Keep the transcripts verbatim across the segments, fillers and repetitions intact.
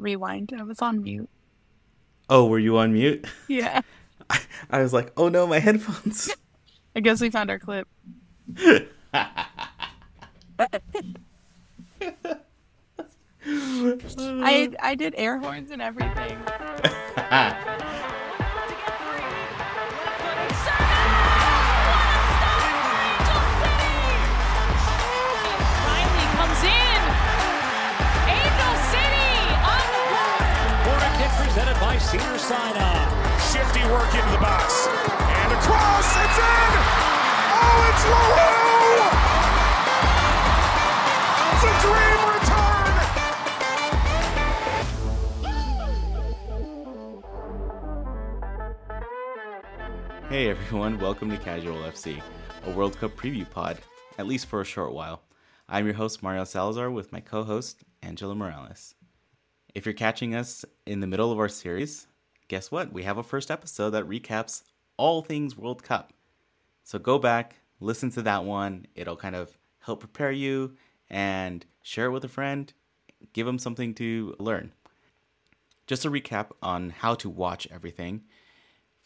rewind. I was on mute. Oh, were you on mute? Yeah. I, I was like, oh no, my headphones. I guess we found our clip. I I did air horns and everything. Presented by Cedar Sinai. Shifty work into the box. And a cross. It's in. Oh, it's LaRue. It's a dream return. Hey, everyone. Welcome to Casual F C, a World Cup preview pod, at least for a short while. I'm your host, Mario Salazar, with my co-host, Angela Morales. If you're catching us in the middle of our series, guess what? We have a first episode that recaps all things World Cup. So go back, listen to that one. It'll kind of help prepare you and share it with a friend. Give them something to learn. Just a recap on how to watch everything.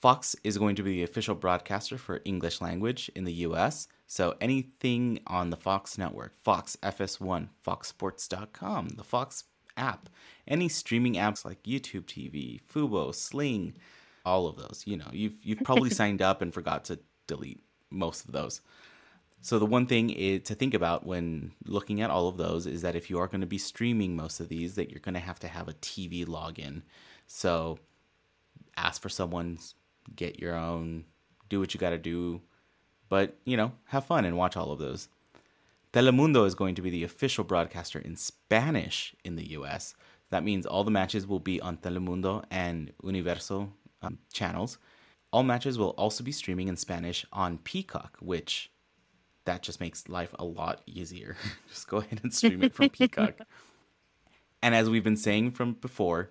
Fox is going to be the official broadcaster for English language in the U S. So anything on the Fox network, Fox F S one, fox sports dot com, the Fox app, any streaming apps like YouTube T V, Fubo, Sling, all of those, you know, you've you've probably signed up and forgot to delete most of those. So the one thing is to think about when looking at all of those is that if you are going to be streaming most of these, that you're going to have to have a T V login. So ask for someone's, get your own, do what you got to do, but you know, have fun and watch all of those. Telemundo is going to be the official broadcaster in Spanish in the U S. That means all the matches will be on Telemundo and Universo um, channels. All matches will also be streaming in Spanish on Peacock, which that just makes life a lot easier. Just go ahead and stream it from Peacock. And as we've been saying from before,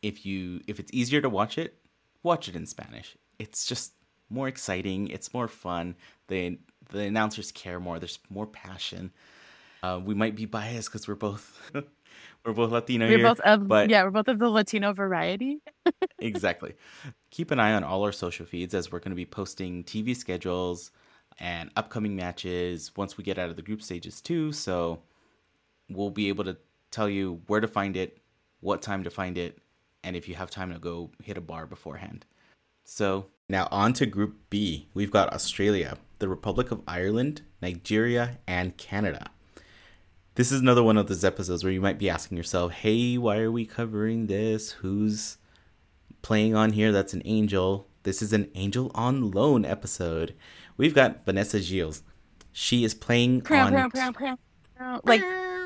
if you if it's easier to watch it, watch it in Spanish. It's just more exciting. It's more fun. They The announcers care more. There's more passion. Uh, we might be biased because we're both we're both Latino we're here. Both of, but... Yeah, we're both of the Latino variety. Exactly. Keep an eye on all our social feeds as we're going to be posting T V schedules and upcoming matches once we get out of the group stages too. So we'll be able to tell you where to find it, what time to find it, and if you have time to go hit a bar beforehand. So now on to Group B. We've got Australia, the Republic of Ireland, Nigeria, and Canada. This is another one of those episodes where you might be asking yourself, hey, why are we covering this? Who's playing on here that's an angel? This is an Angel on Loan episode. We've got Vanessa Giles. She is playing crown, on... Crown, crown, crown. Like,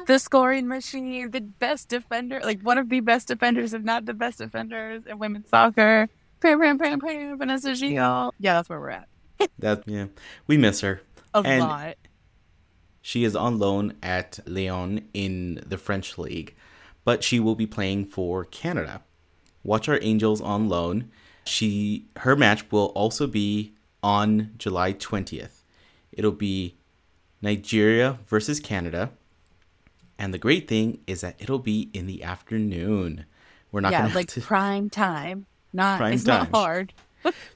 the scoring machine, the best defender, like one of the best defenders, if not the best defenders in women's soccer. Pram, pram, pram, pram, Vanessa Giles. Yeah, that's where we're at. That yeah, we miss her a and lot. She is on loan at Lyon in the French league, but she will be playing for Canada. Watch our Angels on Loan. She her match will also be on July twentieth. It'll be Nigeria versus Canada, and the great thing is that it'll be in the afternoon. We're not yeah, gonna like have to... prime time. Not prime it's time. Not hard.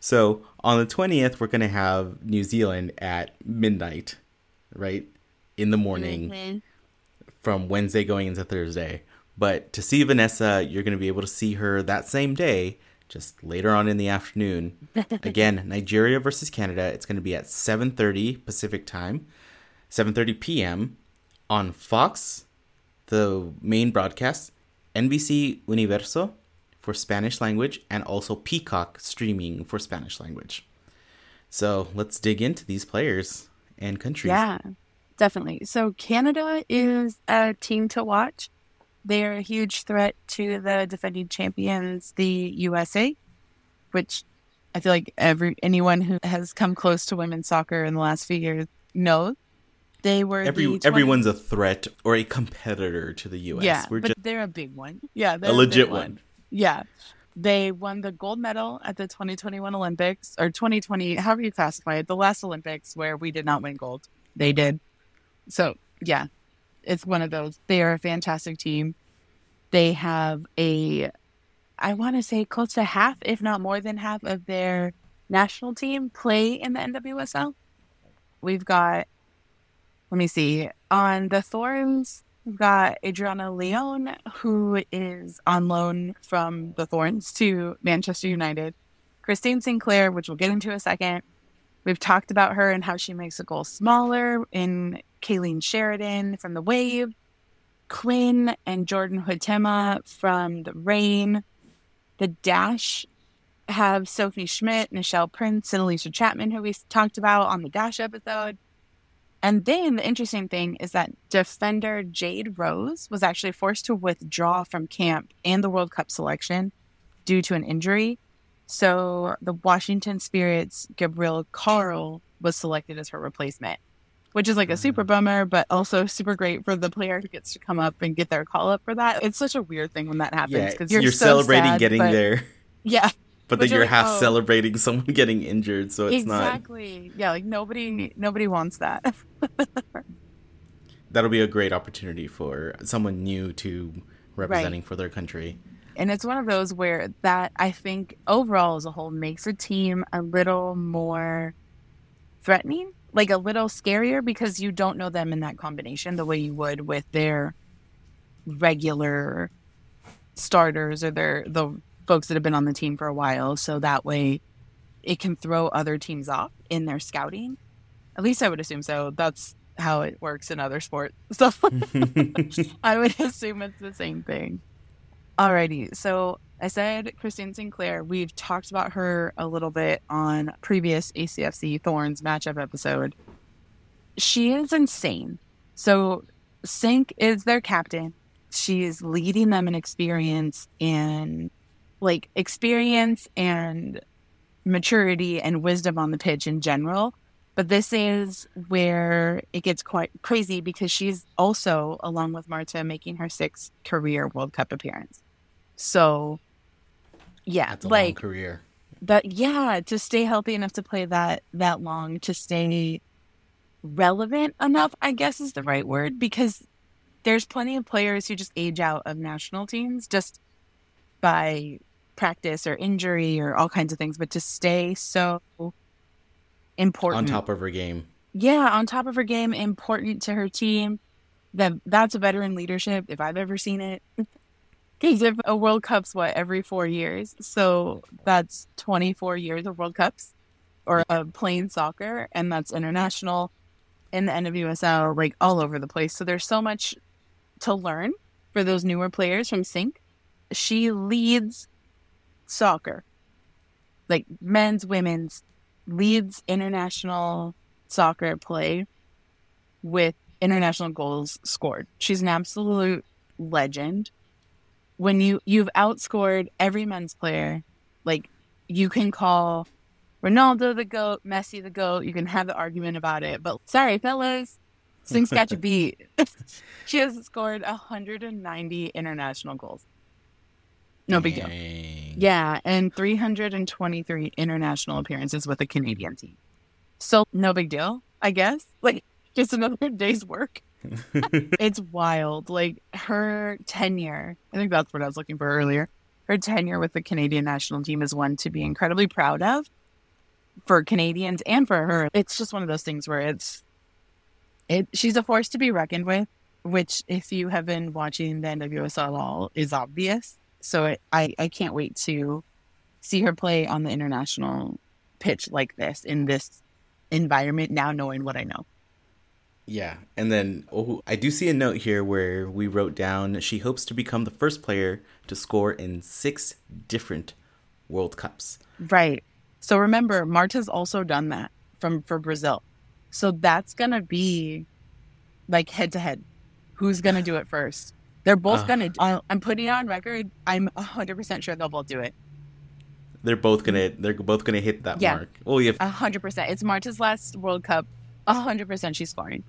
So on the twentieth, we're going to have New Zealand at midnight, right? In the morning mm-hmm. from Wednesday going into Thursday. But to see Vanessa, you're going to be able to see her that same day, just later on in the afternoon. Again, Nigeria versus Canada. It's going to be at seven thirty Pacific time, seven thirty p.m. on Fox, the main broadcast, N B C Universo, for Spanish language, and also Peacock streaming for Spanish language. So let's dig into these players and countries. Yeah, definitely. So Canada is a team to watch. They're a huge threat to the defending champions, the U S A, which I feel like every anyone who has come close to women's soccer in the last few years knows. They were Every, the everyone's a threat or a competitor to the U S. Yeah, we're but just they're a big one. Yeah, they're a legit a one. one. Yeah, they won the gold medal at the twenty twenty-one Olympics, or twenty twenty, however you classify it, the last Olympics where we did not win gold. They did. So, yeah, it's one of those. They are a fantastic team. They have a, I want to say close to half, if not more than half, of their national team play in the N W S L. We've got, let me see, on the Thorns, we've got Adriana Leon, who is on loan from the Thorns to Manchester United. Christine Sinclair, which we'll get into in a second. We've talked about her and how she makes a goal smaller, in Kayleen Sheridan from the Wave. Quinn and Jordan Hutema from the Rain. The Dash have Sophie Schmidt, Nichelle Prince, and Alicia Chapman, who we talked about on the Dash episode. And then the interesting thing is that defender Jade Rose was actually forced to withdraw from camp and the World Cup selection due to an injury. So the Washington Spirit's Gabrielle Carl was selected as her replacement, which is like a super bummer, but also super great for the player who gets to come up and get their call up for that. It's such a weird thing when that happens, because yeah, you're, you're so celebrating sad, getting but, there. Yeah. But then you're, you're like, half oh. celebrating someone getting injured, so it's exactly. not... Exactly. Yeah, like nobody nobody wants that. That'll be a great opportunity for someone new to representing right. for their country. And it's one of those where that, I think, overall as a whole, makes a team a little more threatening, like a little scarier, because you don't know them in that combination the way you would with their regular starters or their the... folks that have been on the team for a while, so that way it can throw other teams off in their scouting. At least I would assume so. That's how it works in other sports. So I would assume it's the same thing. Alrighty, so I said Christine Sinclair. We've talked about her a little bit on previous A C F C Thorns matchup episode. She is insane. So Sink is their captain. She is leading them in experience in like experience and maturity and wisdom on the pitch in general. But this is where it gets quite crazy, because she's also, along with Marta, making her sixth career World Cup appearance. So, yeah. That's a like, long career. But yeah, to stay healthy enough to play that, that long, to stay relevant enough, I guess is the right word, because there's plenty of players who just age out of national teams just by practice or injury or all kinds of things, but to stay so important. On top of her game. Yeah, on top of her game, important to her team. That That's a veteran leadership, if I've ever seen it. Because if a World Cup's, what, every four years? So that's twenty-four years of World Cups or of playing soccer, and that's international in the N W S L, like all over the place. So there's so much to learn for those newer players from Sink. She leads soccer, like men's, women's, leads international soccer play with international goals scored. She's an absolute legend. When you, you've outscored every men's player, like you can call Ronaldo the GOAT, Messi the GOAT, you can have the argument about it, but sorry, fellas, Sink's got you beat. She has scored one hundred ninety international goals. No big deal. Yeah, and three hundred twenty-three international appearances with a Canadian team. So no big deal, I guess. Like, just another day's work. It's wild. Like, her tenure, I think that's what I was looking for earlier. Her tenure with the Canadian national team is one to be incredibly proud of for Canadians and for her. It's just one of those things where it's, it. she's a force to be reckoned with, which if you have been watching the N W S L at all is obvious. So it, I, I can't wait to see her play on the international pitch like this, in this environment, now knowing what I know. Yeah. And then oh, I do see a note here where we wrote down she hopes to become the first player to score in six different World Cups. Right. So remember, Marta's also done that from for Brazil. So that's going to be like head to head. Who's going to do it first? They're both uh, going to... I'm putting it on record. I'm one hundred percent sure they'll both do it. They're both going to They're both gonna hit that yeah. mark. Oh, yeah. one hundred percent. It's Marta's last World Cup. one hundred percent she's scoring.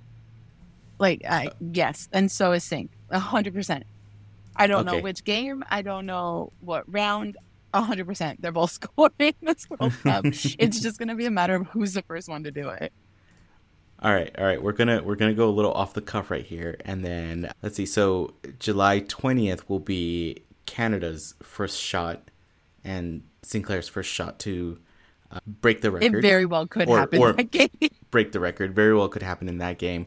Like, I, uh, yes. And so is Sink. one hundred percent. I don't okay. know which game. I don't know what round. one hundred percent. They're both scoring this World Cup. It's just going to be a matter of who's the first one to do it. All right, all right. We're gonna we're gonna go a little off the cuff right here, and then let's see. So July twentieth will be Canada's first shot, and Sinclair's first shot to uh, break the record. It very well could or, happen. Or in that game. break the record very well could happen in that game,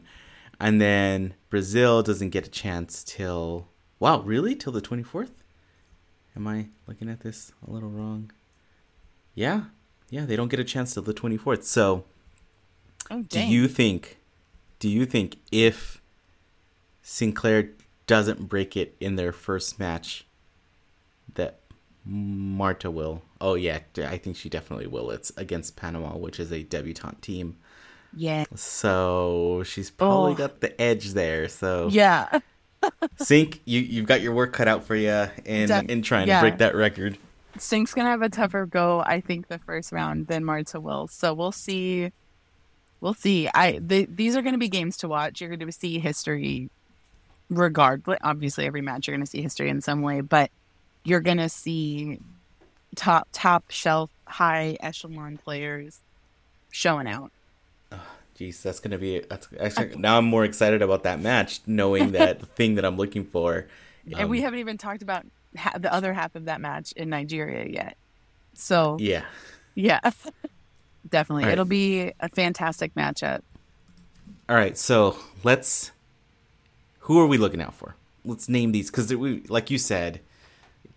and then Brazil doesn't get a chance till wow, really, till the twenty-fourth. Am I looking at this a little wrong? Yeah, yeah. They don't get a chance till the twenty-fourth. So. Oh, do you think, do you think if Sinclair doesn't break it in their first match, that Marta will? Oh yeah, I think she definitely will. It's against Panama, which is a debutante team. Yeah. So she's probably oh. got the edge there. So yeah. Sinc, you you've got your work cut out for you in Def- in trying yeah. to break that record. Sinc's gonna have a tougher go, I think, the first round than Marta will. So we'll see. We'll see. I the, These are going to be games to watch. You're going to see history regardless. Obviously, every match you're going to see history in some way, but you're going to see top top shelf, high echelon players showing out. Oh, geez, that's going to be... That's, actually, now I'm more excited about that match, knowing that thing that I'm looking for. Um, and we haven't even talked about ha- the other half of that match in Nigeria yet. So... Yeah. Yeah. Definitely. Right. It'll be a fantastic matchup. All right. So let's, who are we looking out for? Let's name these. Cause we, like you said,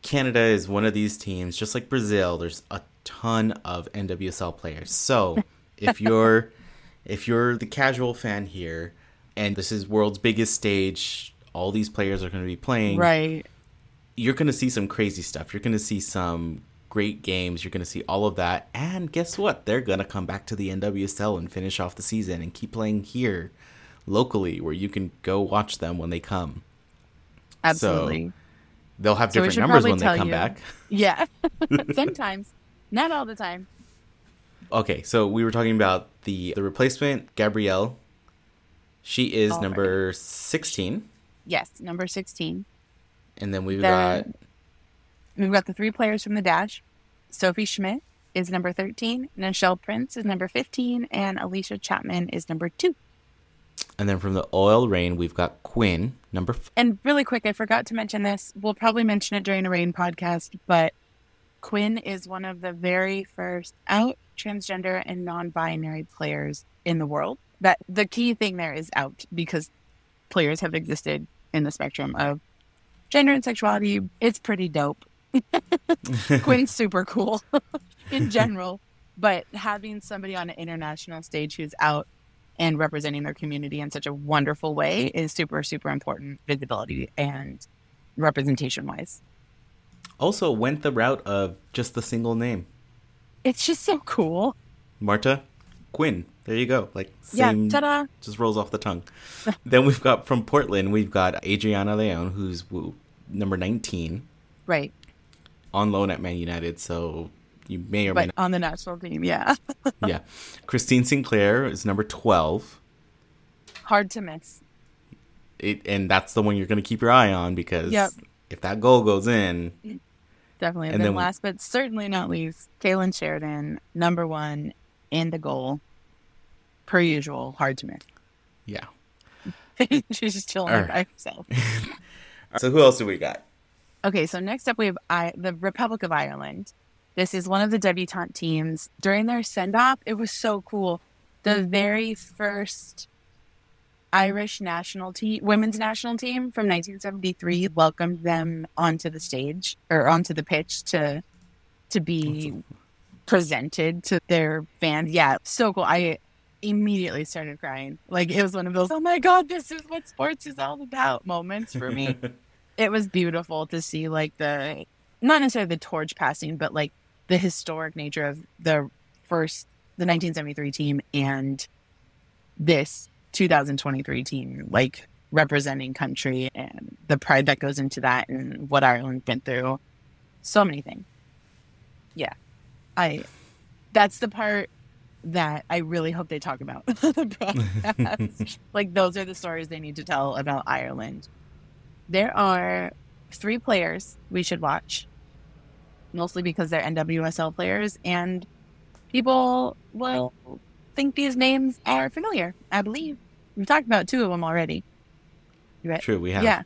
Canada is one of these teams, just like Brazil, there's a ton of N W S L players. So if you're, if you're the casual fan here and this is world's biggest stage, all these players are going to be playing, right? You're going to see some crazy stuff. You're going to see some great games. You're going to see all of that. And guess what? They're going to come back to the N W S L and finish off the season and keep playing here locally where you can go watch them when they come. Absolutely. So they'll have different so numbers when they come you. back. Yeah. Sometimes. Not all the time. Okay. So we were talking about the, the replacement, Gabrielle. She is all number right. sixteen. Yes. Number sixteen. And then we've the- got... We've got the three players from the Dash. Sophie Schmidt is number thirteen. Nichelle Prince is number fifteen. And Alicia Chapman is number two. And then from the Oil Reign, we've got Quinn, number four. And really quick, I forgot to mention this. We'll probably mention it during a Reign podcast, but Quinn is one of the very first out transgender and non-binary players in the world. That the key thing there is out, because players have existed in the spectrum of gender and sexuality. It's pretty dope. Quinn's super cool in general, but having somebody on an international stage who's out and representing their community in such a wonderful way is super, super important visibility and representation wise. Also went the route of just the single name. It's just so cool. Marta, Quinn. There you go. Like same, yeah, ta-da. Just rolls off the tongue. Then we've got from Portland, we've got Adriana Leon, who's woo, number nineteen. Right. On loan at Man United, so you may or but may not. On the national team, yeah. Yeah. Christine Sinclair is number twelve. Hard to miss. It, and that's the one you're going to keep your eye on because yep. if that goal goes in. Definitely. And, and then, then last we... but certainly not least, Kaylin Sheridan, number one in the goal. Per usual, hard to miss. Yeah. She's just chilling right. by herself. So who else do we got? Okay, so next up we have I, the Republic of Ireland. This is one of the debutante teams. During their send-off, it was so cool. The very first Irish national team, women's national team from nineteen seventy-three welcomed them onto the stage or onto the pitch to to be presented to their fans. Yeah, so cool. I immediately started crying. Like it was one of those, oh my God, this is what sports is all about moments for me. It was beautiful to see, like, the, not necessarily the torch passing, but, like, the historic nature of the first, the nineteen seventy-three team and this two thousand twenty-three team, like, representing country and the pride that goes into that and what Ireland went through. So many things. Yeah. I, that's the part that I really hope they talk about. The broadcast. Like, those are the stories they need to tell about Ireland. There are three players we should watch, mostly because they're N W S L players, and people will think these names are familiar, I believe. We've talked about two of them already. Right? True, we have. Yeah.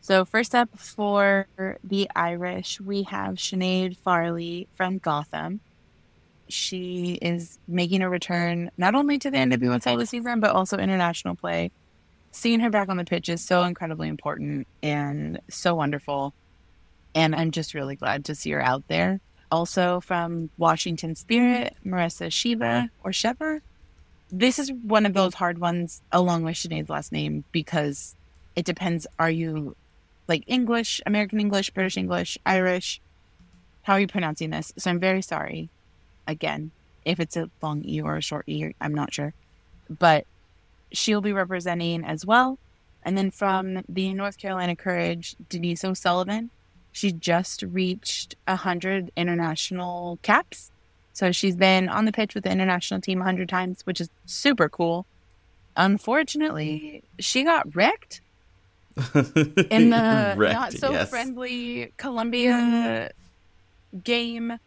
So first up for the Irish, we have Sinead Farley from Gotham. She is making a return not only to the N W S L this season, but also international play. Seeing her back on the pitch is so incredibly important and so wonderful. And I'm just really glad to see her out there. Also from Washington Spirit, Marissa Sheba or Shepherd. This is one of those hard ones along with Sinead's last name because it depends. Are you like English, American English, British English, Irish? How are you pronouncing this? So I'm very sorry. Again, if it's a long E or a short E, I'm not sure. But she'll be representing as well. And then from the North Carolina Courage, Denise O'Sullivan. She just reached one hundred international caps. So she's been on the pitch with the international team one hundred times, which is super cool. Unfortunately, she got wrecked. In the wrecked, not so yes. friendly Colombia game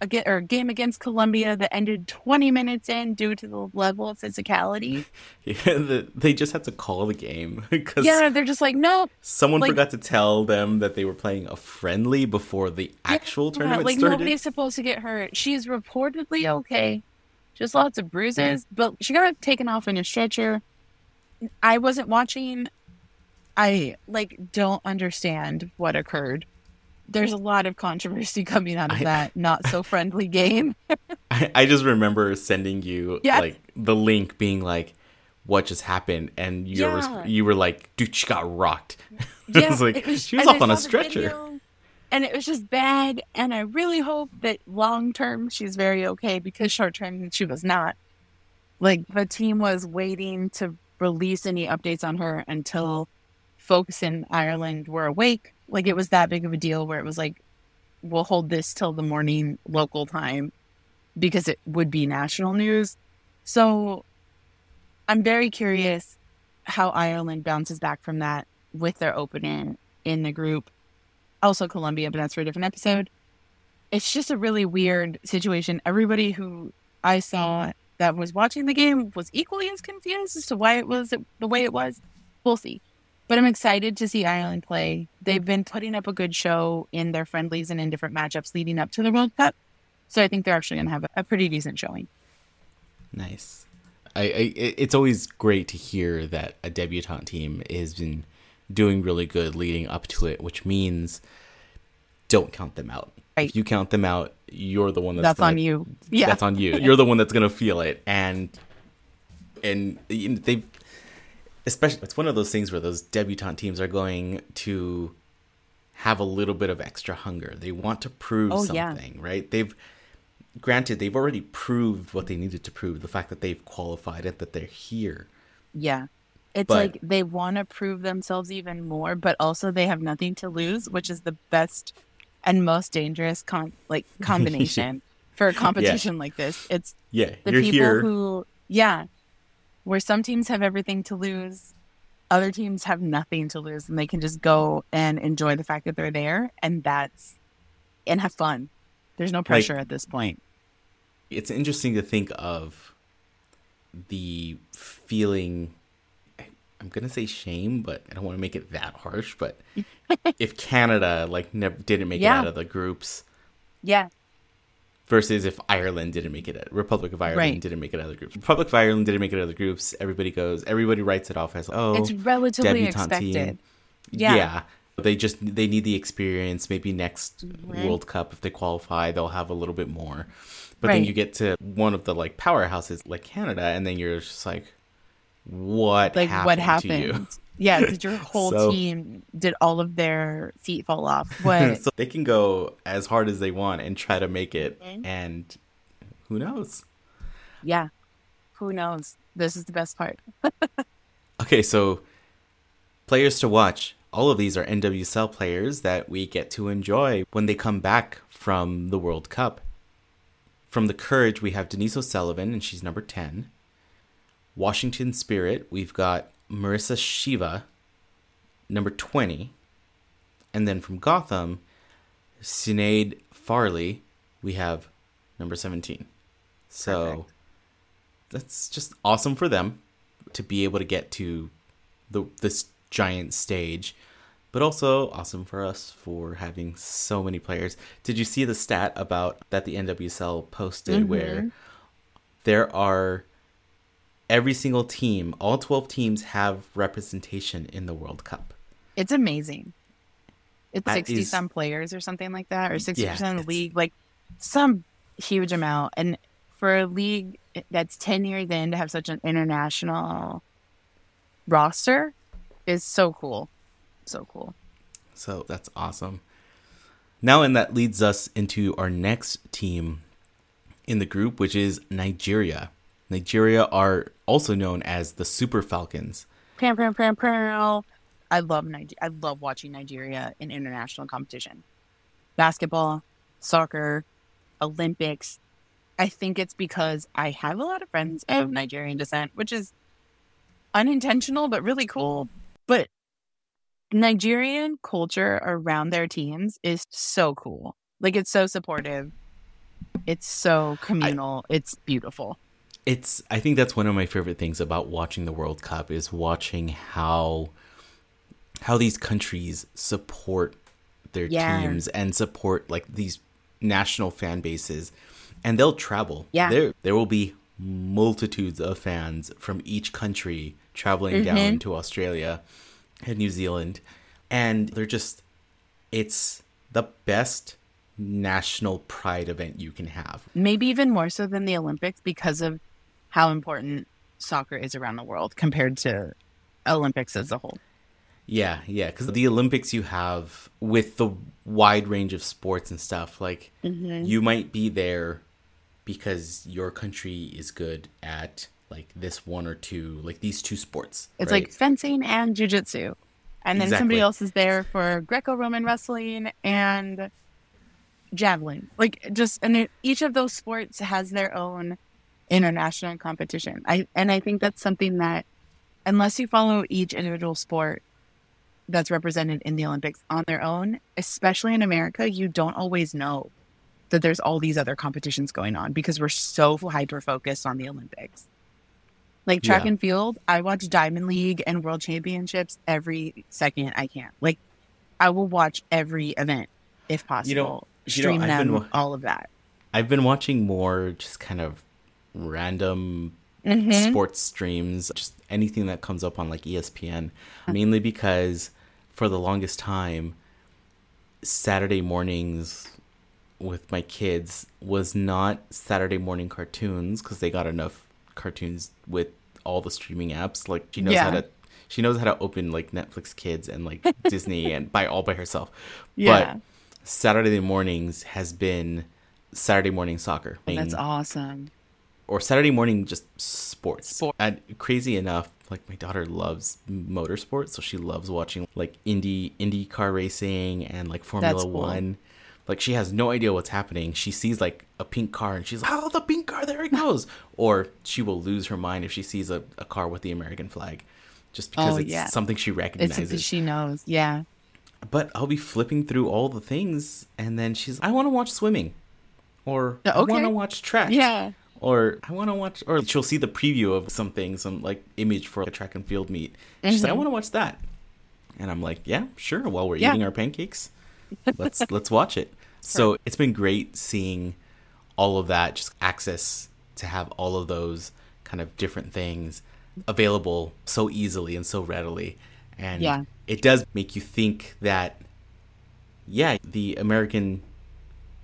again, or game against Colombia that ended twenty minutes in due to the level of physicality. Yeah, the, they just had to call the game because yeah, they're just like nope. Someone like, forgot to tell them that they were playing a friendly before the actual yeah, tournament like, started. Like nobody's supposed to get hurt. She's reportedly okay, just lots of bruises, but she got taken off in a stretcher. I wasn't watching. I, like, don't understand what occurred. There's a lot of controversy coming out of I, that not-so-friendly game. I, I just remember sending you, yeah. like, the link being like, what just happened? And you, yeah. were, you were like, dude, she got rocked. Yeah, I was like, was, she was off on a stretcher. Video, and it was just bad. And I really hope that long-term she's very okay because short-term she was not. Like, the team was waiting to release any updates on her until folks in Ireland were awake. Like it was that big of a deal where it was like, we'll hold this till the morning local time because it would be national news. So I'm very curious how Ireland bounces back from that with their opening in the group. Also Colombia, but that's for a different episode. It's just a really weird situation. Everybody who I saw that was watching the game was equally as confused as to why it was the way it was. We'll see. But I'm excited to see Ireland play. They've been putting up a good show in their friendlies and in different matchups leading up to the World Cup. So I think they're actually going to have a pretty decent showing. Nice. I, I it's always great to hear that a debutante team has been doing really good leading up to it, which means don't count them out. Right. If you count them out, you're the one that's, that's gonna, on you. Yeah, that's on you. You're the one that's going to feel it. And and they've. Especially, it's one of those things where those debutante teams are going to have a little bit of extra hunger. They want to prove oh, something, yeah. right? They've, granted, they've already proved what they needed to prove, the fact that they've qualified it, that they're here. Yeah. It's but, like they want to prove themselves even more, but also they have nothing to lose, which is the best and most dangerous com- like combination for a competition yeah. like this. It's yeah, the you're people here. who, yeah. where some teams have everything to lose, other teams have nothing to lose, and they can just go and enjoy the fact that they're there and that's and have fun. There's no pressure like, at this point. It's interesting to think of the feeling, I'm going to say shame, but I don't want to make it that harsh, but if Canada like never didn't make yeah. it out of the groups. Yeah. Versus if Ireland didn't make it, Republic of Ireland right. didn't make it out of the groups. Republic of Ireland didn't make it out of the groups. Everybody goes, everybody writes it off as, oh, it's relatively expected. Team. Yeah. yeah. They just, they need the experience. Maybe next right. World Cup, if they qualify, they'll have a little bit more. But right. then you get to one of the like powerhouses like Canada, and then you're just like, what like, happened what happened to you? Yeah, did your whole so, team, did all of their feet fall off? What? So they can go as hard as they want and try to make it, mm-hmm. and who knows? Yeah, who knows? This is the best part. Okay, so players to watch. All of these are N W S L players that we get to enjoy when they come back from the World Cup. From the Courage, we have Denise O'Sullivan, and she's number ten. Washington Spirit, we've got Marissa Sheba, number twenty. And then from Gotham, Sinead Farley, we have number seventeen. So Perfect. that's just awesome for them to be able to get to the this giant stage, but also awesome for us for having so many players. Did you see the stat about that the N W S L posted mm-hmm. where there are every single team, all twelve teams have representation in the World Cup? It's amazing. It's that sixty is, some players or something like that, or sixty percent yeah, of the league, like some huge amount. And for a league that's ten years in to have such an international roster is so cool. So cool. So that's awesome. Now, and that leads us into our next team in the group, which is Nigeria. Nigeria are also known as the Super Falcons. Pam, pam, pam, pam. I love Niger- I love watching Nigeria in international competition. Basketball, soccer, Olympics. I think it's because I have a lot of friends of Nigerian descent, which is unintentional, but really cool. But Nigerian culture around their teams is so cool. Like, it's so supportive. It's so communal. I, it's beautiful. It's, I think that's one of my favorite things about watching the World Cup is watching how... how these countries support their yeah. teams and support like these national fan bases, and they'll travel. Yeah. There there will be multitudes of fans from each country traveling mm-hmm. down to Australia and New Zealand. And they're just, it's the best national pride event you can have. Maybe even more so than the Olympics because of how important soccer is around the world compared to Olympics as a whole. Yeah, yeah, because the Olympics you have with the wide range of sports and stuff, like mm-hmm. you might be there because your country is good at like this one or two, like these two sports. It's right? Like fencing and jiu-jitsu. And then exactly. somebody else is there for Greco-Roman wrestling and javelin. Like just, and it, each of those sports has their own international competition. I And I think that's something that, unless you follow each individual sport that's represented in the Olympics on their own, especially in America, you don't always know that there's all these other competitions going on because we're so hyper-focused on the Olympics. Like track yeah. and field, I watch Diamond League and World Championships every second I can. Like, I will watch every event if possible. You know, stream you know, them, wa- all of that. I've been watching more just kind of random mm-hmm. sports streams, just anything that comes up on like E S P N, mainly because for the longest time, Saturday mornings with my kids was not Saturday morning cartoons because they got enough cartoons with all the streaming apps. Like she knows yeah. how to, she knows how to open like Netflix Kids and like Disney and by all by herself. Yeah. But Saturday mornings has been Saturday morning soccer. Oh, that's awesome. Or Saturday morning, just sports. Sport. And crazy enough, like my daughter loves motorsports, so she loves watching like Indy indie car racing and like Formula That's cool. One. Like she has no idea what's happening. She sees like a pink car and she's like, "Oh, the pink car! There it goes!" Or she will lose her mind if she sees a, a car with the American flag, just because oh, it's yeah. something she recognizes. It's something she knows, yeah. But I'll be flipping through all the things, and then she's, "I want to watch swimming," or okay. "I want to watch track." Yeah. Or I want to watch, or she'll see the preview of something, some like image for a track and field meet. Mm-hmm. She's like, "I want to watch that," and I'm like, "Yeah, sure." While we're yeah. eating our pancakes, let's let's watch it. So it's been great seeing all of that, just access to have all of those kind of different things available so easily and so readily, and yeah. it does make you think that, yeah, the American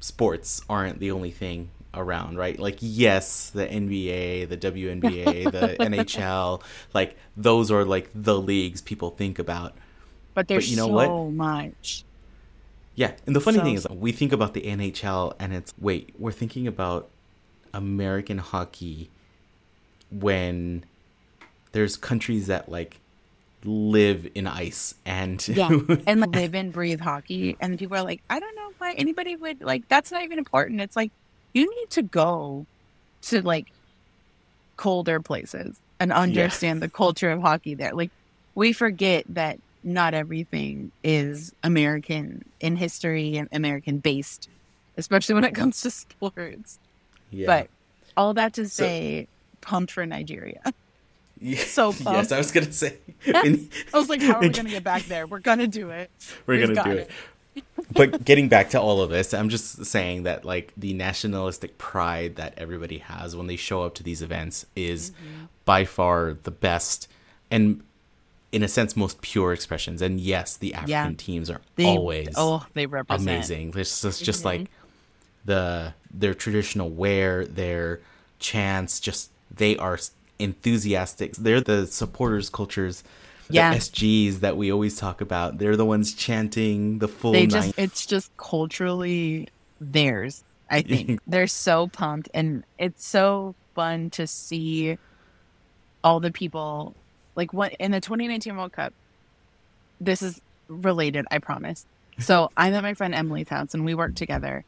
sports aren't the only thing around, right? Like, yes, the N B A, the W N B A, the N H L, like those are like the leagues people think about. But there's but you know so what? much. Yeah. And the funny so. thing is, we think about the N H L and it's, wait, we're thinking about American hockey when there's countries that like live in ice and yeah. and like, live and breathe hockey. And people are like, "I don't know why anybody would like, that's not even important." It's like, you need to go to, like, colder places and understand yeah. the culture of hockey there. Like, we forget that not everything is American in history and American-based, especially when it comes to sports. Yeah. But all that to say, so, pumped for Nigeria. Yeah, so pumped. Yes, I was going to say. I was like, how are we going to get back there? We're going to do it. We're going to do it. it. But getting back to all of this, I'm just saying that, like, the nationalistic pride that everybody has when they show up to these events is mm-hmm. by far the best and, in a sense, most pure expressions. And yes, the African yeah. teams are they, always oh, they represent. amazing. It's just, it's just mm-hmm. like the their traditional wear, their chants, just they are enthusiastic. They're the supporters cultures, the yeah. S Gs that we always talk about. They're the ones chanting the full they just, night. It's just culturally theirs, I think. They're so pumped. And it's so fun to see all the people. Like, what in the twenty nineteen World Cup, this is related, I promise. So I'm at my friend Emily's house, and we work together.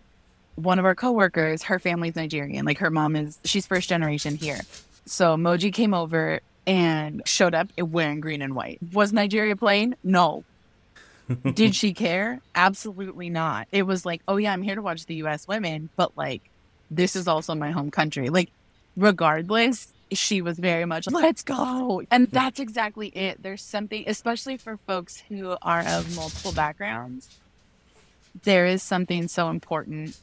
One of our coworkers, her family's Nigerian. Like, her mom is, she's first generation here. So Moji came over and showed up wearing green and white. Was Nigeria playing? No. Did she care? Absolutely not. It was like, oh, yeah, I'm here to watch the U S women, but, like, this is also my home country. Like, regardless, she was very much like, let's go. And that's exactly it. There's something, especially for folks who are of multiple backgrounds, there is something so important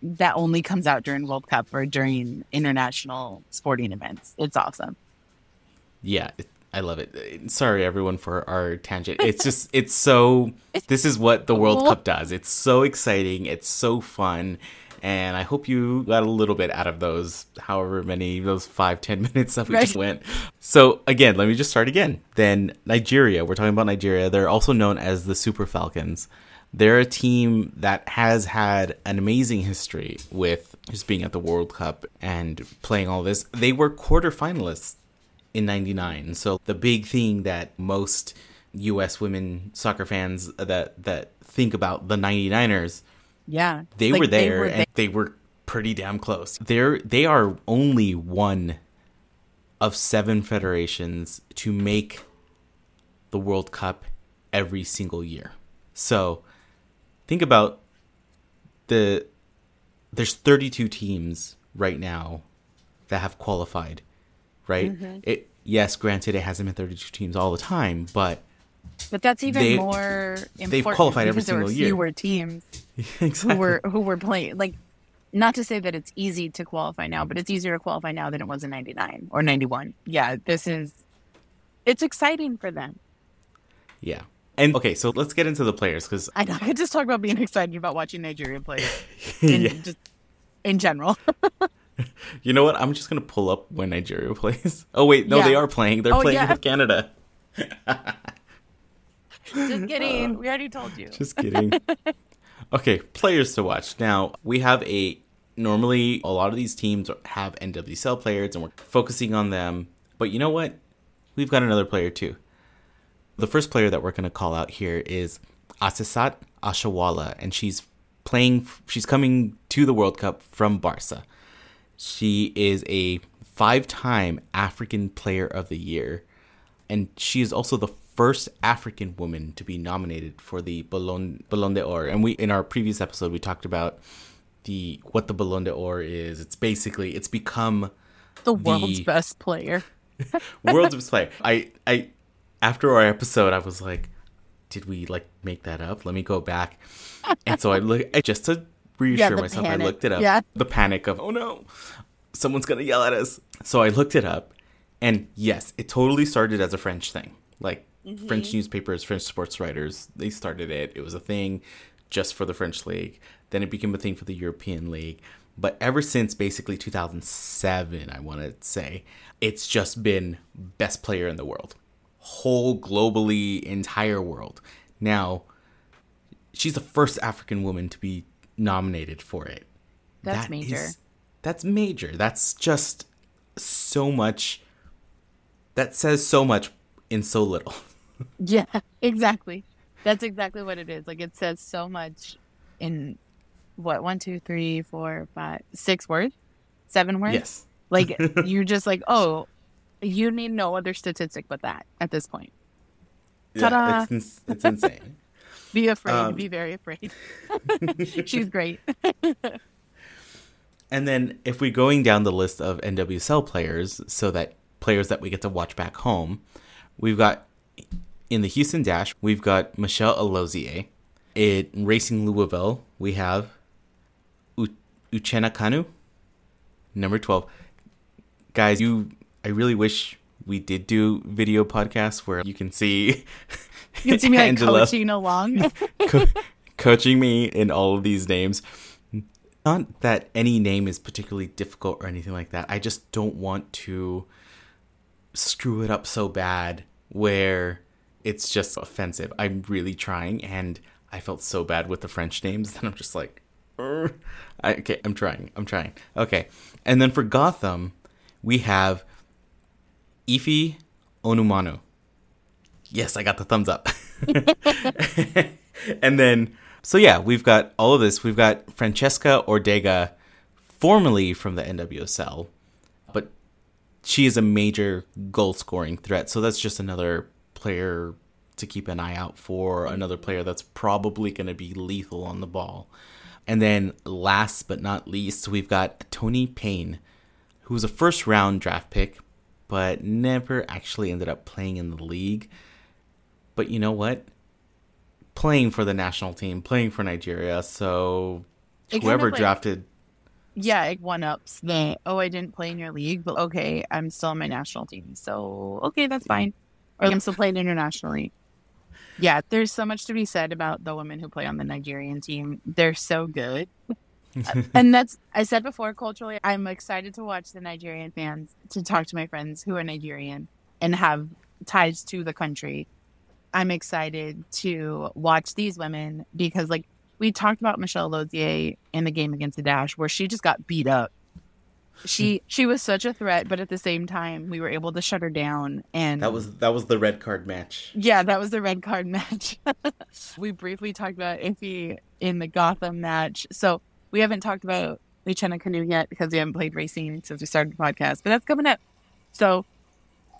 that only comes out during World Cup or during international sporting events. It's awesome. Yeah, I love it. Sorry, everyone, for our tangent. It's just, it's so, this is what the World Cup does. It's so exciting. It's so fun. And I hope you got a little bit out of those, however many, those five, ten minutes that we right. just went. So again, let me just start again. Then Nigeria, we're talking about Nigeria. They're also known as the Super Falcons. They're a team that has had an amazing history with just being at the World Cup and playing all this. They were quarterfinalists in ninety-nine. So the big thing that most U S women soccer fans that, that think about the ninety-niners, yeah, they, like, were there, they were there and they were pretty damn close. They're, they are only one of seven federations to make the World Cup every single year. So think about the, there's thirty-two teams right now that have qualified, right? Mm-hmm. It, yes, granted, it hasn't been thirty-two teams all the time, but But that's even they, more important. They've qualified every single year. There were fewer teams exactly. who were who were playing. Like, not to say that it's easy to qualify now, but it's easier to qualify now than it was in ninety-nine or ninety-one. Yeah, this is it's exciting for them. Yeah, and okay, so let's get into the players because I, I could just talk about being excited about watching Nigeria play in, yeah. just, in general. You know what? I'm just gonna pull up when Nigeria plays. Oh wait, no, yeah. they are playing. They're oh, playing yeah. with Canada. Just kidding. Uh, we already told you. Just kidding. Okay, players to watch. Now, we have a... Normally, a lot of these teams have N W S L players, and we're focusing on them. But you know what? We've got another player, too. The first player that we're going to call out here is Asisat Oshoala, and she's playing... She's coming to the World Cup from Barca. She is a five-time African Player of the Year, and she is also the first African woman to be nominated for the Ballon Ballon d'Or. And we in our previous episode we talked about the what the Ballon d'Or is. It's basically it's become the world's the, best player. world's best player. I I after our episode I was like, did we like make that up? Let me go back. And so I look I just to reassure yeah, myself panic. I looked it up. Yeah. The panic of oh no, someone's gonna yell at us. So I looked it up and yes, it totally started as a French thing. Like Mm-hmm. French newspapers, French sports writers, they started it. It was a thing just for the French league. Then it became a thing for the European league. But ever since basically two thousand seven, I want to say, it's just been best player in the world. Whole, globally, entire world. Now, she's the first African woman to be nominated for it. That's that major. Is, that's major. That's just so much. That says so much in so little. Yeah, exactly. That's exactly what it is. Like, it says so much in what one, two, three, four, five, six words, seven words. Yes. Like you're just like, oh, you need no other statistic but that at this point. Ta-da! Yeah, it's, ins- it's insane. Be afraid. Um, be very afraid. She's great. And then if we're going down the list of N W S L players, so that players that we get to watch back home, we've got in the Houston Dash, we've got Michelle Alozie. In Racing Louisville, we have U- Uchenna Kanu, number twelve. Guys, you, I really wish we did do video podcasts where you can see you can see me like coaching along, co- coaching me in all of these names. Not that any name is particularly difficult or anything like that. I just don't want to screw it up so bad where it's just offensive. I'm really trying, and I felt so bad with the French names that I'm just like, I, okay, I'm trying, I'm trying. Okay, and then for Gotham, we have Ife Onumanu. Yes, I got the thumbs up. And then, so yeah, we've got all of this. We've got Francesca Ortega, formerly from the N W S L, but she is a major goal-scoring threat. So that's just another player to keep an eye out for, another player that's probably going to be lethal on the ball. And then last but not least, we've got Tony Payne, who was a first-round draft pick, but never actually ended up playing in the league. But you know what? Playing for the national team, playing for Nigeria, so it whoever kind of like, drafted... Yeah, it one-ups the, oh, I didn't play in your league, but okay, I'm still on my national team, so okay, that's fine. Or I'm still playing internationally. Yeah, there's so much to be said about the women who play on the Nigerian team. They're so good. And that's, I said before, culturally, I'm excited to watch the Nigerian fans, to talk to my friends who are Nigerian and have ties to the country. I'm excited to watch these women because, like, we talked about Michelle Alozie in the game against the Dash where she just got beat up. She she was such a threat, but at the same time, we were able to shut her down. And that was that was the red card match. Yeah, that was the red card match. We briefly talked about Ife in the Gotham match. So we haven't talked about Uchenna Kanu yet because we haven't played Racing since we started the podcast, but that's coming up. So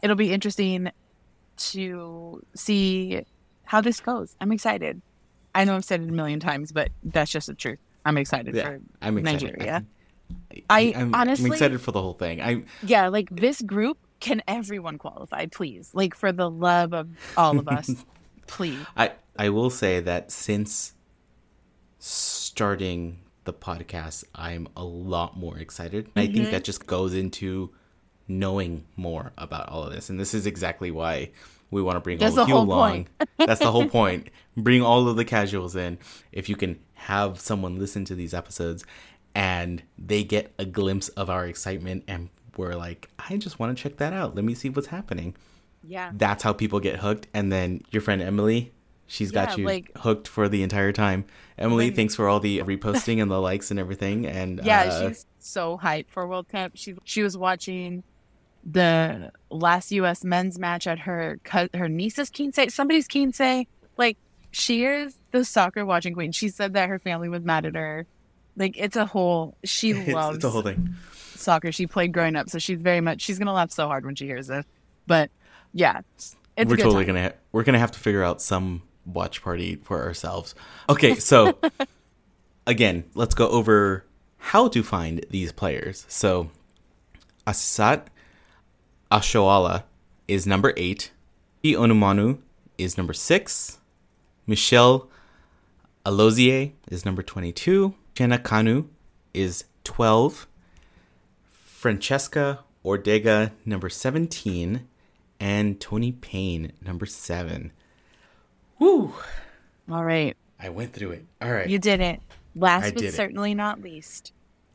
it'll be interesting to see how this goes. I'm excited. I know I've said it a million times, but that's just the truth. I'm excited yeah, for I'm excited. Nigeria. I'm- I I'm, honestly, I'm excited for the whole thing. I yeah, like this group, can everyone qualify, please? Like for the love of all of us, please. I I will say that since starting the podcast, I'm a lot more excited. Mm-hmm. I think that just goes into knowing more about all of this, and this is exactly why we want to bring That's all of you along. That's the whole point. Bring all of the casuals in. If you can have someone listen to these episodes. And they get a glimpse of our excitement, and we're like, I just want to check that out. Let me see what's happening. Yeah. That's how people get hooked. And then your friend Emily, she's yeah, got you like, hooked for the entire time. Emily, like, thanks for all the reposting and the likes and everything. And yeah, uh, she's so hyped for World Cup. She she was watching the last U S men's match at her her niece's quince, somebody's quince. Like, she is the soccer watching queen. She said that her family was mad at her. Like, it's a whole, she loves it's, it's a whole thing. Soccer. She played growing up, so she's very much, she's going to laugh so hard when she hears it. But, yeah, it's we're a good totally going to, we're going to have to figure out some watch party for ourselves. Okay, so, again, let's go over how to find these players. So, Asisat Oshoala is number eight. Ife Onumanu is number six. Michelle Alozie is number twenty-two. Uchenna Kanu is twelve, Francesca Ortega, number seventeen, and Tony Payne, number seven. Woo! All right. I went through it. All right. You did it. Last I but certainly it. not least.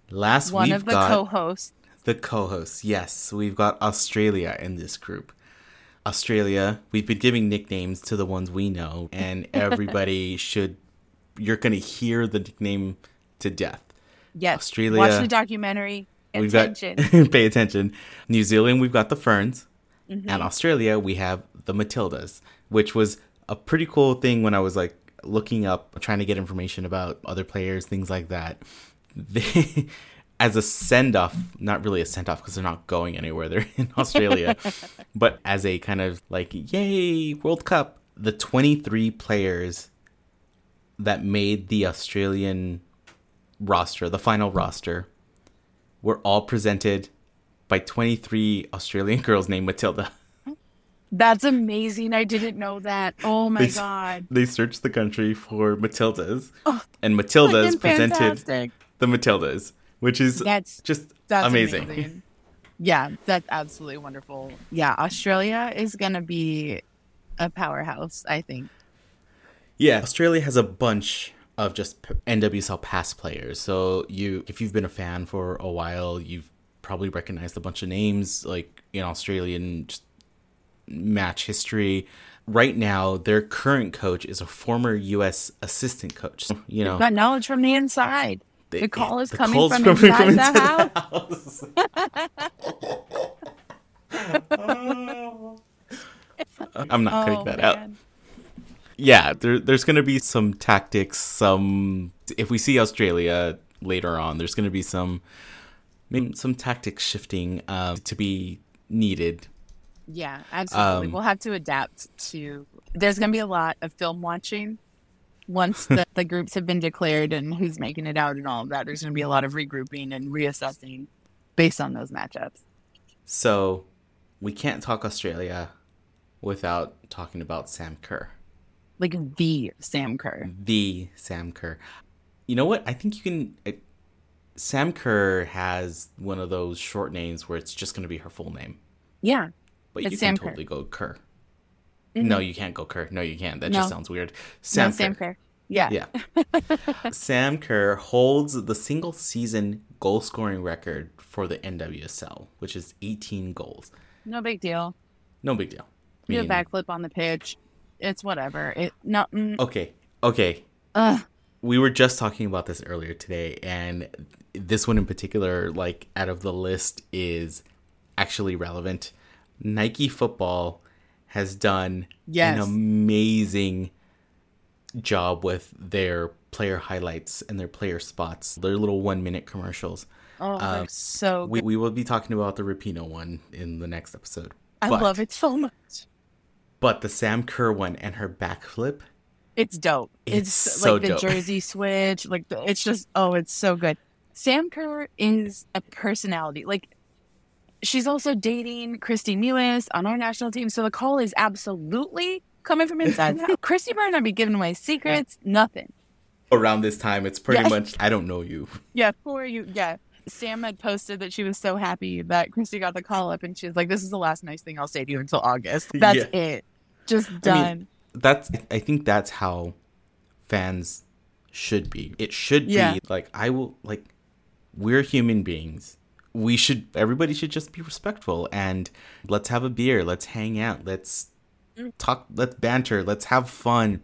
Last One of the co-hosts. The co-hosts, yes. We've got Australia in this group. Australia, we've been giving nicknames to the ones we know, and everybody should, you're going to hear the nickname to death. Yes. Australia. Watch the documentary. Attention. Got, pay attention. New Zealand, we've got the Ferns. Mm-hmm. And Australia, we have the Matildas, which was a pretty cool thing when I was like looking up, trying to get information about other players, things like that. They, as a send-off, not really a send-off because they're not going anywhere. They're in Australia. But as a kind of like, yay, World Cup, the twenty-three players that made the Australian roster, the final roster, were all presented by twenty-three Australian girls named Matilda. That's amazing. I didn't know that. Oh, my they, God. They searched the country for Matildas. Oh, and Matildas presented fantastic. the Matildas, which is that's, just that's amazing. amazing. Yeah, that's absolutely wonderful. Yeah, Australia is going to be a powerhouse, I think. Yeah, Australia has a bunch of just N W S L past players. So you, if you've been a fan for a while, you've probably recognized a bunch of names like in Australian just match history. Right now, their current coach is a former U S assistant coach. So, you know, got knowledge from the inside. The, the call is the coming from, from inside, from inside the house. The house. I'm not oh, cutting that man. out. Yeah, there, there's going to be some tactics, some... If we see Australia later on, there's going to be some maybe some tactics shifting uh, to be needed. Yeah, absolutely. Um, we'll have to adapt to... There's going to be a lot of film watching once the, the groups have been declared and who's making it out and all of that. There's going to be a lot of regrouping and reassessing based on those matchups. So we can't talk Australia without talking about Sam Kerr. Like the Sam Kerr. The Sam Kerr. You know what? I think you can... It, Sam Kerr has one of those short names where it's just going to be her full name. Yeah. But you can Sam totally Kerr. go Kerr. Mm-hmm. No, you can't go Kerr. No, you can't. That no. just sounds weird. Sam, no, Kerr. Sam Kerr. Yeah. Yeah. Sam Kerr holds the single season goal scoring record for the N W S L, which is eighteen goals. No big deal. No big deal. Do I mean, a backflip on the pitch. It's whatever. It no. Mm. Okay. Okay. Ugh. We were just talking about this earlier today, and this one in particular, like out of the list, is actually relevant. Nike Football has done yes. an amazing job with their player highlights and their player spots, their little one-minute commercials. Oh, um, they're so good. We, we will be talking about the Rapinoe one in the next episode. I but, love it so much. But the Sam Kerr one and her backflip. It's dope. It's, it's so like the dope. Jersey switch. Like the, It's just, oh, it's so good. Sam Kerr is a personality. Like, she's also dating Christy Mewis on our national team. So the call is absolutely coming from inside. Christy better not be giving away secrets. Yeah. Nothing. Around this time, it's pretty yeah. much, I don't know you. Yeah, who are you? Yeah. Sam had posted that she was so happy that Christy got the call up. And she was like, this is the last nice thing I'll say to you until August. That's yeah. it. Just done. I mean, that's. I think that's how fans should be. It should yeah. be like, I will, like, we're human beings. We should, everybody should just be respectful and let's have a beer. Let's hang out. Let's talk. Let's banter. Let's have fun.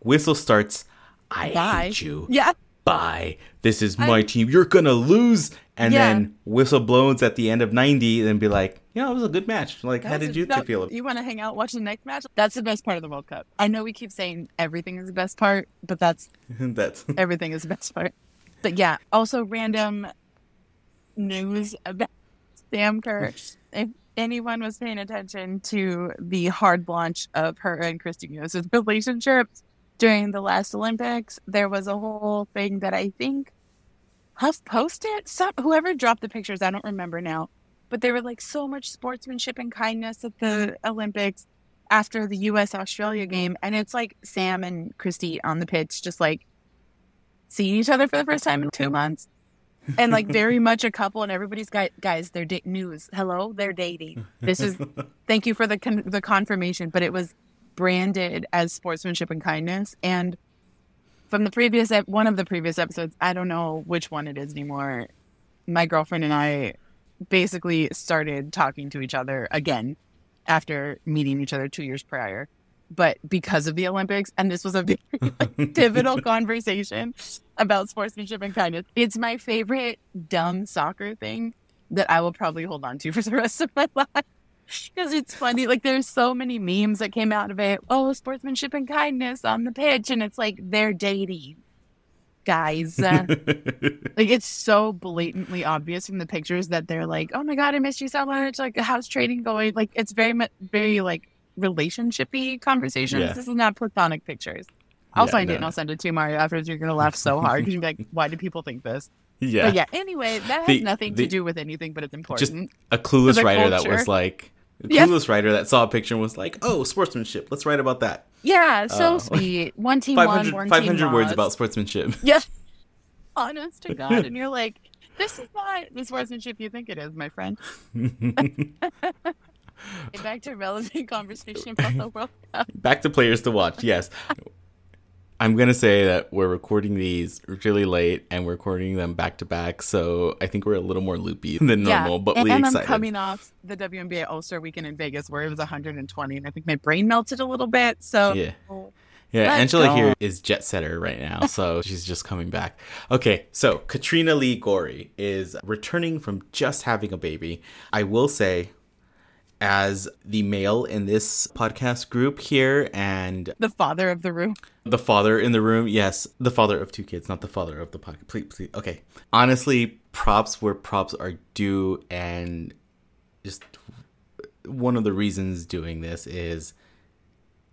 Whistle starts. I Bye. hate you. Yeah. Bye. This is my I... team. You're going to lose. And yeah. then whistle blows at the end of ninety and be like, you know, it was a good match. Like, That's how did you that, feel? You want to hang out, watch the next match? That's the best part of the World Cup. I know we keep saying everything is the best part, but that's, that's... everything is the best part. But yeah, also random news about Sam Kerr. If anyone was paying attention to the hard launch of her and Christy Mewis' relationship during the last Olympics, there was a whole thing that I think Huff posted. Some, whoever dropped the pictures, I don't remember now, but they were like so much sportsmanship and kindness at the Olympics after the U S Australia game, and it's like Sam and Christy on the pitch just like seeing each other for the first time in two months. And like very much a couple, and everybody's got guys. They're da- news. Hello, they're dating. This is thank you for the con- the confirmation. But it was branded as sportsmanship and kindness. And from the previous ep- one of the previous episodes, I don't know which one it is anymore. My girlfriend and I basically started talking to each other again after meeting each other two years prior, but because of the Olympics. And this was a very like, pivotal conversation about sportsmanship and kindness. It's my favorite dumb soccer thing that I will probably hold on to for the rest of my life because it's funny. Like, there's so many memes that came out of it. Oh, sportsmanship and kindness on the pitch. And it's like, they're dating, guys. Uh, like, it's so blatantly obvious from the pictures that they're like, oh my God, I missed you so much. Like, how's training going? Like, it's very much, very like relationshipy conversations. Yeah. This is not platonic pictures. I'll yeah, find no. it and I'll send it to you, Mario, afterwards. You're going to laugh so hard because you're going to be like, why do people think this? Yeah. But yeah. Anyway, that the, has nothing the, to do with anything, but it's important. Just a clueless writer culture. that was like, a yes. clueless writer that saw a picture and was like, oh, sportsmanship. Let's write about that. Yeah. So uh, sweet. One team won, one five hundred team lost. Words about sportsmanship. Yes. Honest to God. And you're like, this is not the sportsmanship you think it is, my friend. Get back to relevant conversation about the World Cup. Back to players to watch. Yes. I'm going to say that we're recording these really late and we're recording them back to back. So I think we're a little more loopy than normal, yeah. but we really excited. I'm coming off the W N B A All-Star weekend in Vegas where it was one hundred twenty and I think my brain melted a little bit. So yeah. Yeah, Let's Angela go. Here is jet setter right now, so she's just coming back. Okay, so Katrina Lee Gorey is returning from just having a baby. I will say, as the male in this podcast group here and... The father of the room. The father in the room, yes. The father of two kids, not the father of the podcast. Please, please. Okay. Honestly, props where props are due, and just one of the reasons doing this is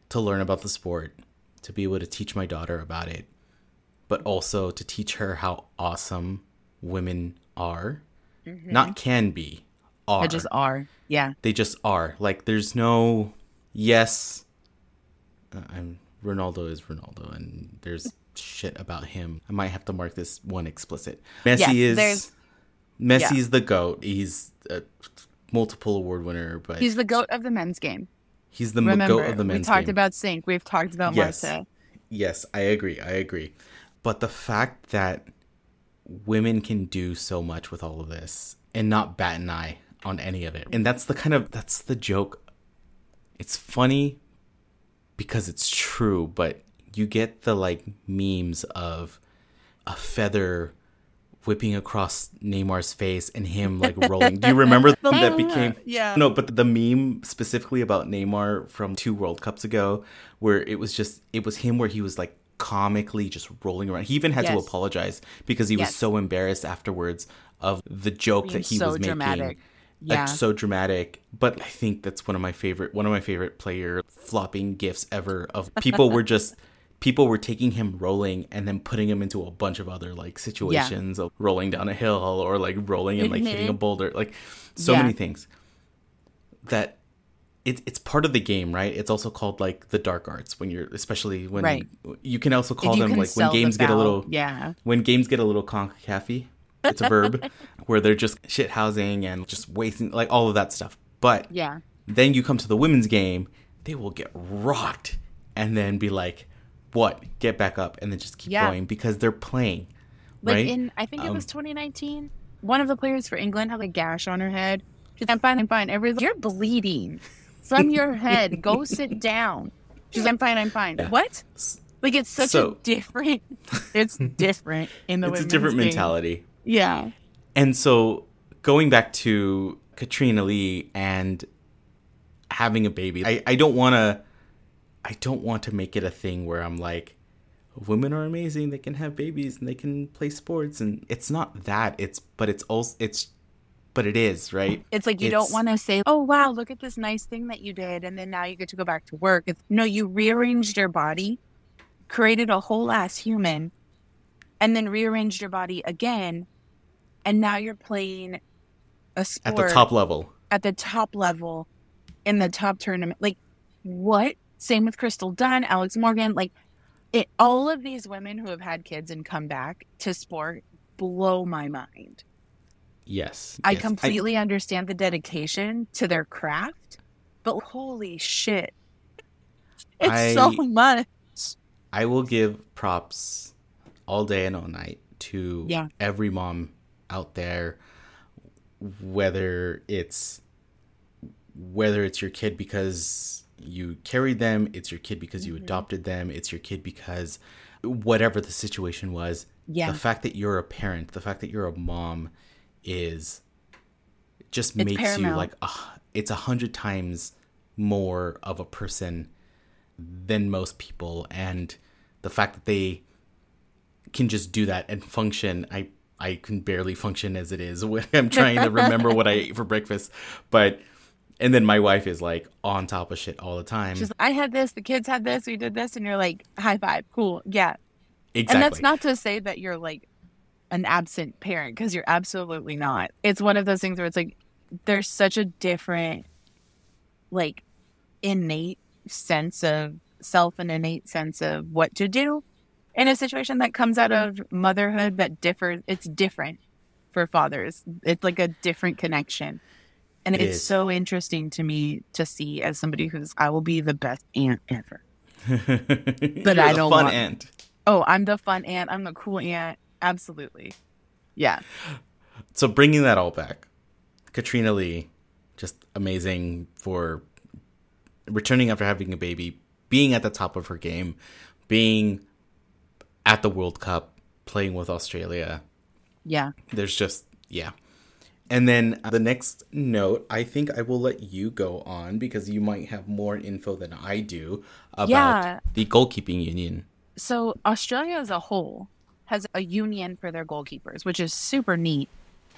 to learn about the sport, to be able to teach my daughter about it, but also to teach her how awesome women are. Mm-hmm. Not can be, are. They just are, yeah. They just are. Like, there's no, yes, uh, I'm, Ronaldo is Ronaldo, and there's shit about him. I might have to mark this one explicit. Messi yeah, is, Messi yeah. is the GOAT. He's a multiple award winner, but. He's the GOAT of the men's game. He's the Remember, GOAT of the men's game. We talked game. about Sink. We've talked about yes. Marta. Yes, I agree. I agree. But the fact that women can do so much with all of this and not bat an eye on any of it. And that's the kind of, that's the joke. It's funny because it's true, but you get the like memes of a feather whipping across Neymar's face and him like rolling. Do you remember the, that became yeah no but the meme specifically about Neymar from two World Cups ago where it was just it was him where he was like comically just rolling around. He even had yes. to apologize because he yes. was so embarrassed afterwards of the joke Being that he so was dramatic. making yeah like, so dramatic. But I think that's one of my favorite one of my favorite player flopping gifs ever of people were just people were taking him rolling and then putting him into a bunch of other like situations yeah. of rolling down a hill or like rolling and like hitting a boulder, like so yeah. many things that it, it's part of the game, right? It's also called like the dark arts when you're, especially when right. you can also call them like when games get a little, yeah. when games get a little concafy, it's a verb where they're just shit housing and just wasting like all of that stuff. But yeah. then you come to the women's game, they will get rocked and then be like, what? Get back up and then just keep yeah. going because they're playing. Like right? in, I think it was um, twenty nineteen, one of the players for England had a gash on her head. She's like, I'm fine, I'm fine. Everyone's like, you're bleeding from your head. Go sit down. She's like, I'm fine, I'm fine. Yeah. What? Like it's such so, a different, it's different in the women's game. It's a different mentality. Yeah. And so going back to Katrina Lee and having a baby, I, I don't want to, I don't want to make it a thing where I'm like, women are amazing. They can have babies and they can play sports. And it's not that. It's, but it's also, it's, but it is, right? It's like you it's, don't want to say, oh, wow, look at this nice thing that you did. And then now you get to go back to work. It's, no, you rearranged your body, created a whole ass human, and then rearranged your body again. And now you're playing a sport. At the top level. At the top level in the top tournament. Like, what? Same with Crystal Dunn, Alex Morgan, like it, all of these women who have had kids and come back to sport blow my mind. Yes. I yes. completely I... understand the dedication to their craft, but holy shit. It's I, so much. I will give props all day and all night to yeah. every mom out there, whether it's whether it's your kid because you carried them, it's your kid because you mm-hmm. adopted them, it's your kid because whatever the situation was, yeah. the fact that you're a parent, the fact that you're a mom is just it's makes paramount. You like, uh, it's a hundred times more of a person than most people. And the fact that they can just do that and function, I, I can barely function as it is when I'm trying to remember what I ate for breakfast, but... And then my wife is like on top of shit all the time. She's like, I had this, the kids had this, we did this. And you're like, high five, cool. Yeah. Exactly. And that's not to say that you're like an absent parent, because you're absolutely not. It's one of those things where it's like there's such a different, like, innate sense of self and innate sense of what to do in a situation that comes out of motherhood that differs. It's different for fathers. It's like a different connection. And it it's is. so interesting to me to see as somebody who's, I will be the best aunt ever. But You're I don't the fun want... aunt. Oh, I'm the fun aunt. I'm the cool aunt. Absolutely. Yeah. So bringing that all back, Katrina Lee, just amazing for returning after having a baby, being at the top of her game, being at the World Cup, playing with Australia. Yeah. There's just, yeah. And then the next note, I think I will let you go on because you might have more info than I do about yeah. the goalkeeping union. So Australia as a whole has a union for their goalkeepers, which is super neat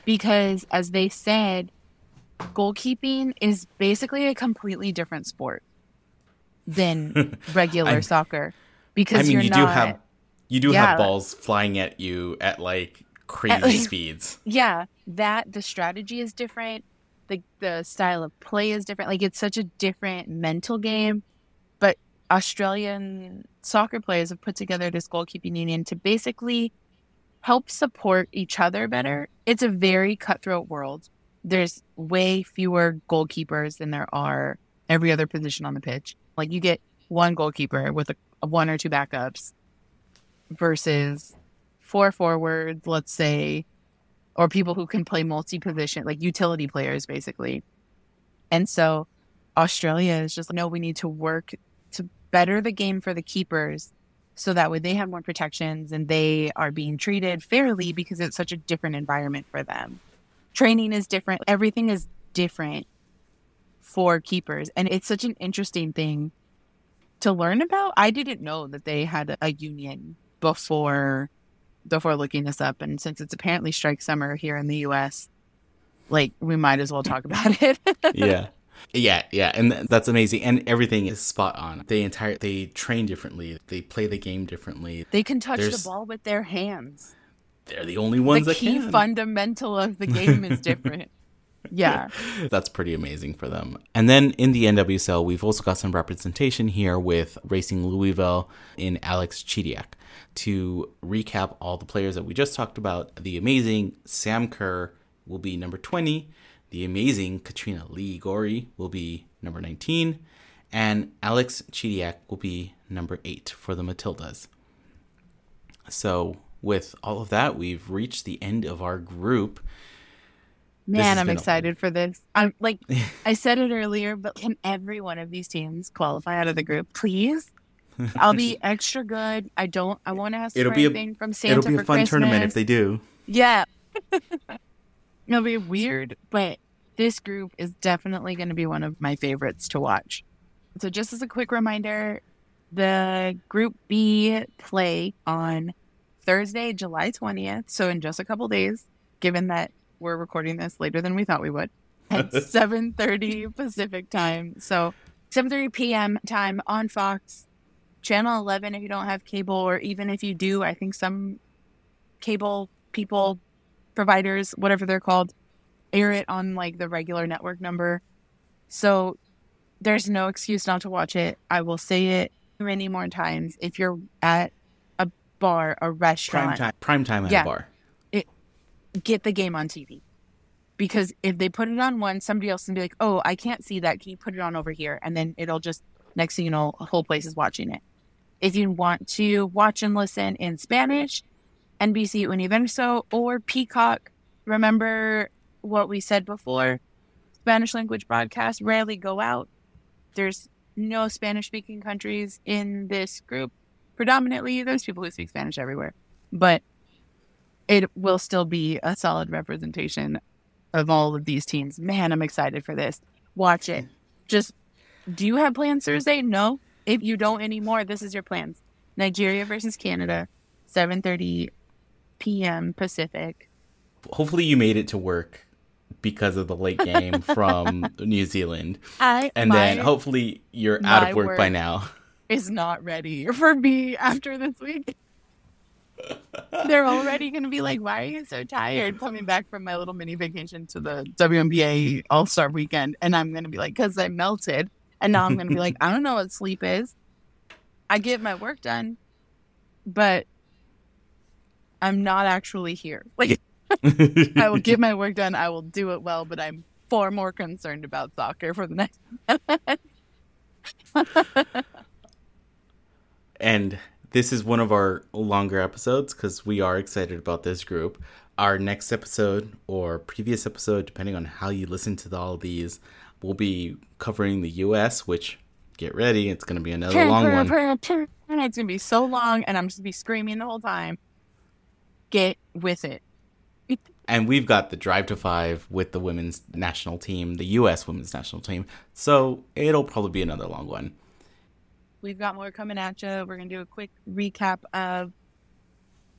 because, as they said, goalkeeping is basically a completely different sport than regular soccer. Because I mean, you're you not, do have you do yeah, have balls flying at you at like crazy at, like, speeds. Yeah, that the strategy is different. The the style of play is different. Like, it's such a different mental game. But Australian soccer players have put together this goalkeeping union to basically help support each other better. It's a very cutthroat world. There's way fewer goalkeepers than there are every other position on the pitch. Like, you get one goalkeeper with a, a one or two backups versus four forwards, let's say, or people who can play multi-position, like utility players, basically. And so Australia is just, no, we need to work to better the game for the keepers so that way they have more protections and they are being treated fairly because it's such a different environment for them. Training is different. Everything is different for keepers. And it's such an interesting thing to learn about. I didn't know that they had a union before before looking this up. And since it's apparently strike summer here in the U S, like, we might as well talk about it. Yeah. Yeah. Yeah. And that's amazing. And everything is spot on. They entire they train differently. They play the game differently. They can touch There's... the ball with their hands. They're the only ones the that can. The key fundamental of the game is different. Yeah. That's pretty amazing for them. And then in the N W S L, we've also got some representation here with Racing Louisville in Alex Chidiak. To recap all the players that we just talked about, the amazing Sam Kerr will be number twenty. The amazing Katrina Lee Gorey will be number nineteen. And Alex Chidiak will be number eight for the Matildas. So... with all of that, we've reached the end of our group. Man, I'm excited a- for this. I'm like, I said it earlier, but can every one of these teams qualify out of the group, please? I'll be extra good. I don't. I won't ask it'll for be anything a, from Santa for Christmas. It'll be a fun Christmas. Tournament if they do. Yeah, it'll be weird, but this group is definitely going to be one of my favorites to watch. So, just as a quick reminder, the Group B play on Thursday, July twentieth, so in just a couple days, given that we're recording this later than we thought we would, at seven thirty Pacific time. So seven thirty p.m. time on Fox, Channel eleven if you don't have cable, or even if you do, I think some cable people, providers, whatever they're called, air it on like the regular network number. So there's no excuse not to watch it. I will say it many more times. If you're at bar, a restaurant. Prime time, prime time at yeah. a bar. It, get the game on T V. Because if they put it on one, somebody else can be like, oh, I can't see that. Can you put it on over here? And then it'll just, next thing you know, a whole place is watching it. If you want to watch and listen in Spanish, N B C Universo or Peacock. Remember what we said before? Spanish language broadcasts rarely go out. There's no Spanish speaking countries in this group. Predominantly, there's people who speak Spanish everywhere, but it will still be a solid representation of all of these teams. Man, I'm excited for this. Watch it. Just, do you have plans Thursday? No. If you don't anymore, this is your plans. Nigeria versus Canada, seven thirty p.m. Pacific. Hopefully you made it to work because of the late game from New Zealand. I, and my, then hopefully you're out of work, work by now. Is not ready for me after this week. They're already going to be like, why are you so tired coming back from my little mini vacation to the W N B A All-Star weekend? And I'm going to be like, because I melted. And now I'm going to be like, I don't know what sleep is. I get my work done, but I'm not actually here. Like, I will get my work done. I will do it well, but I'm far more concerned about soccer for the next. And this is one of our longer episodes because we are excited about this group. Our next episode or previous episode, depending on how you listen to all of these, we'll be covering the U S, which, get ready, it's going to be another long one. It's going to be so long, and I'm just going to be screaming the whole time. Get with it. And we've got the drive to five with the women's national team, the U S women's national team. So it'll probably be another long one. We've got more coming at you. We're going to do a quick recap of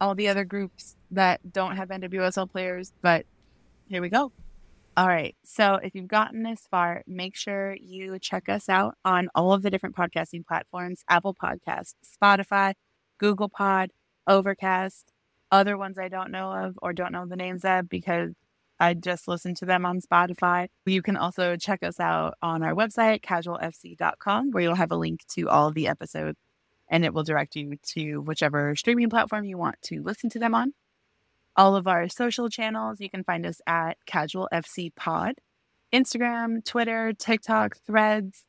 all the other groups that don't have N W S L players, but here we go. All right. So if you've gotten this far, make sure you check us out on all of the different podcasting platforms, Apple Podcasts, Spotify, Google Pod, Overcast, other ones I don't know of or don't know the names of because I just listened to them on Spotify. You can also check us out on our website, casual f c dot com, where you'll have a link to all of the episodes, and it will direct you to whichever streaming platform you want to listen to them on. All of our social channels, you can find us at casual f c pod, Instagram, Twitter, TikTok, Threads.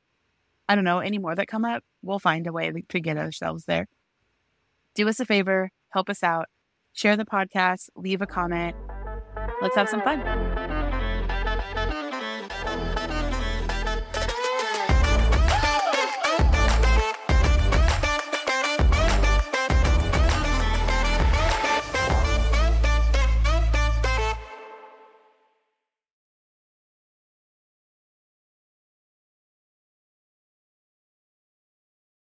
I don't know, any more that come up, we'll find a way to get ourselves there. Do us a favor, help us out, share the podcast, leave a comment. Let's have some fun.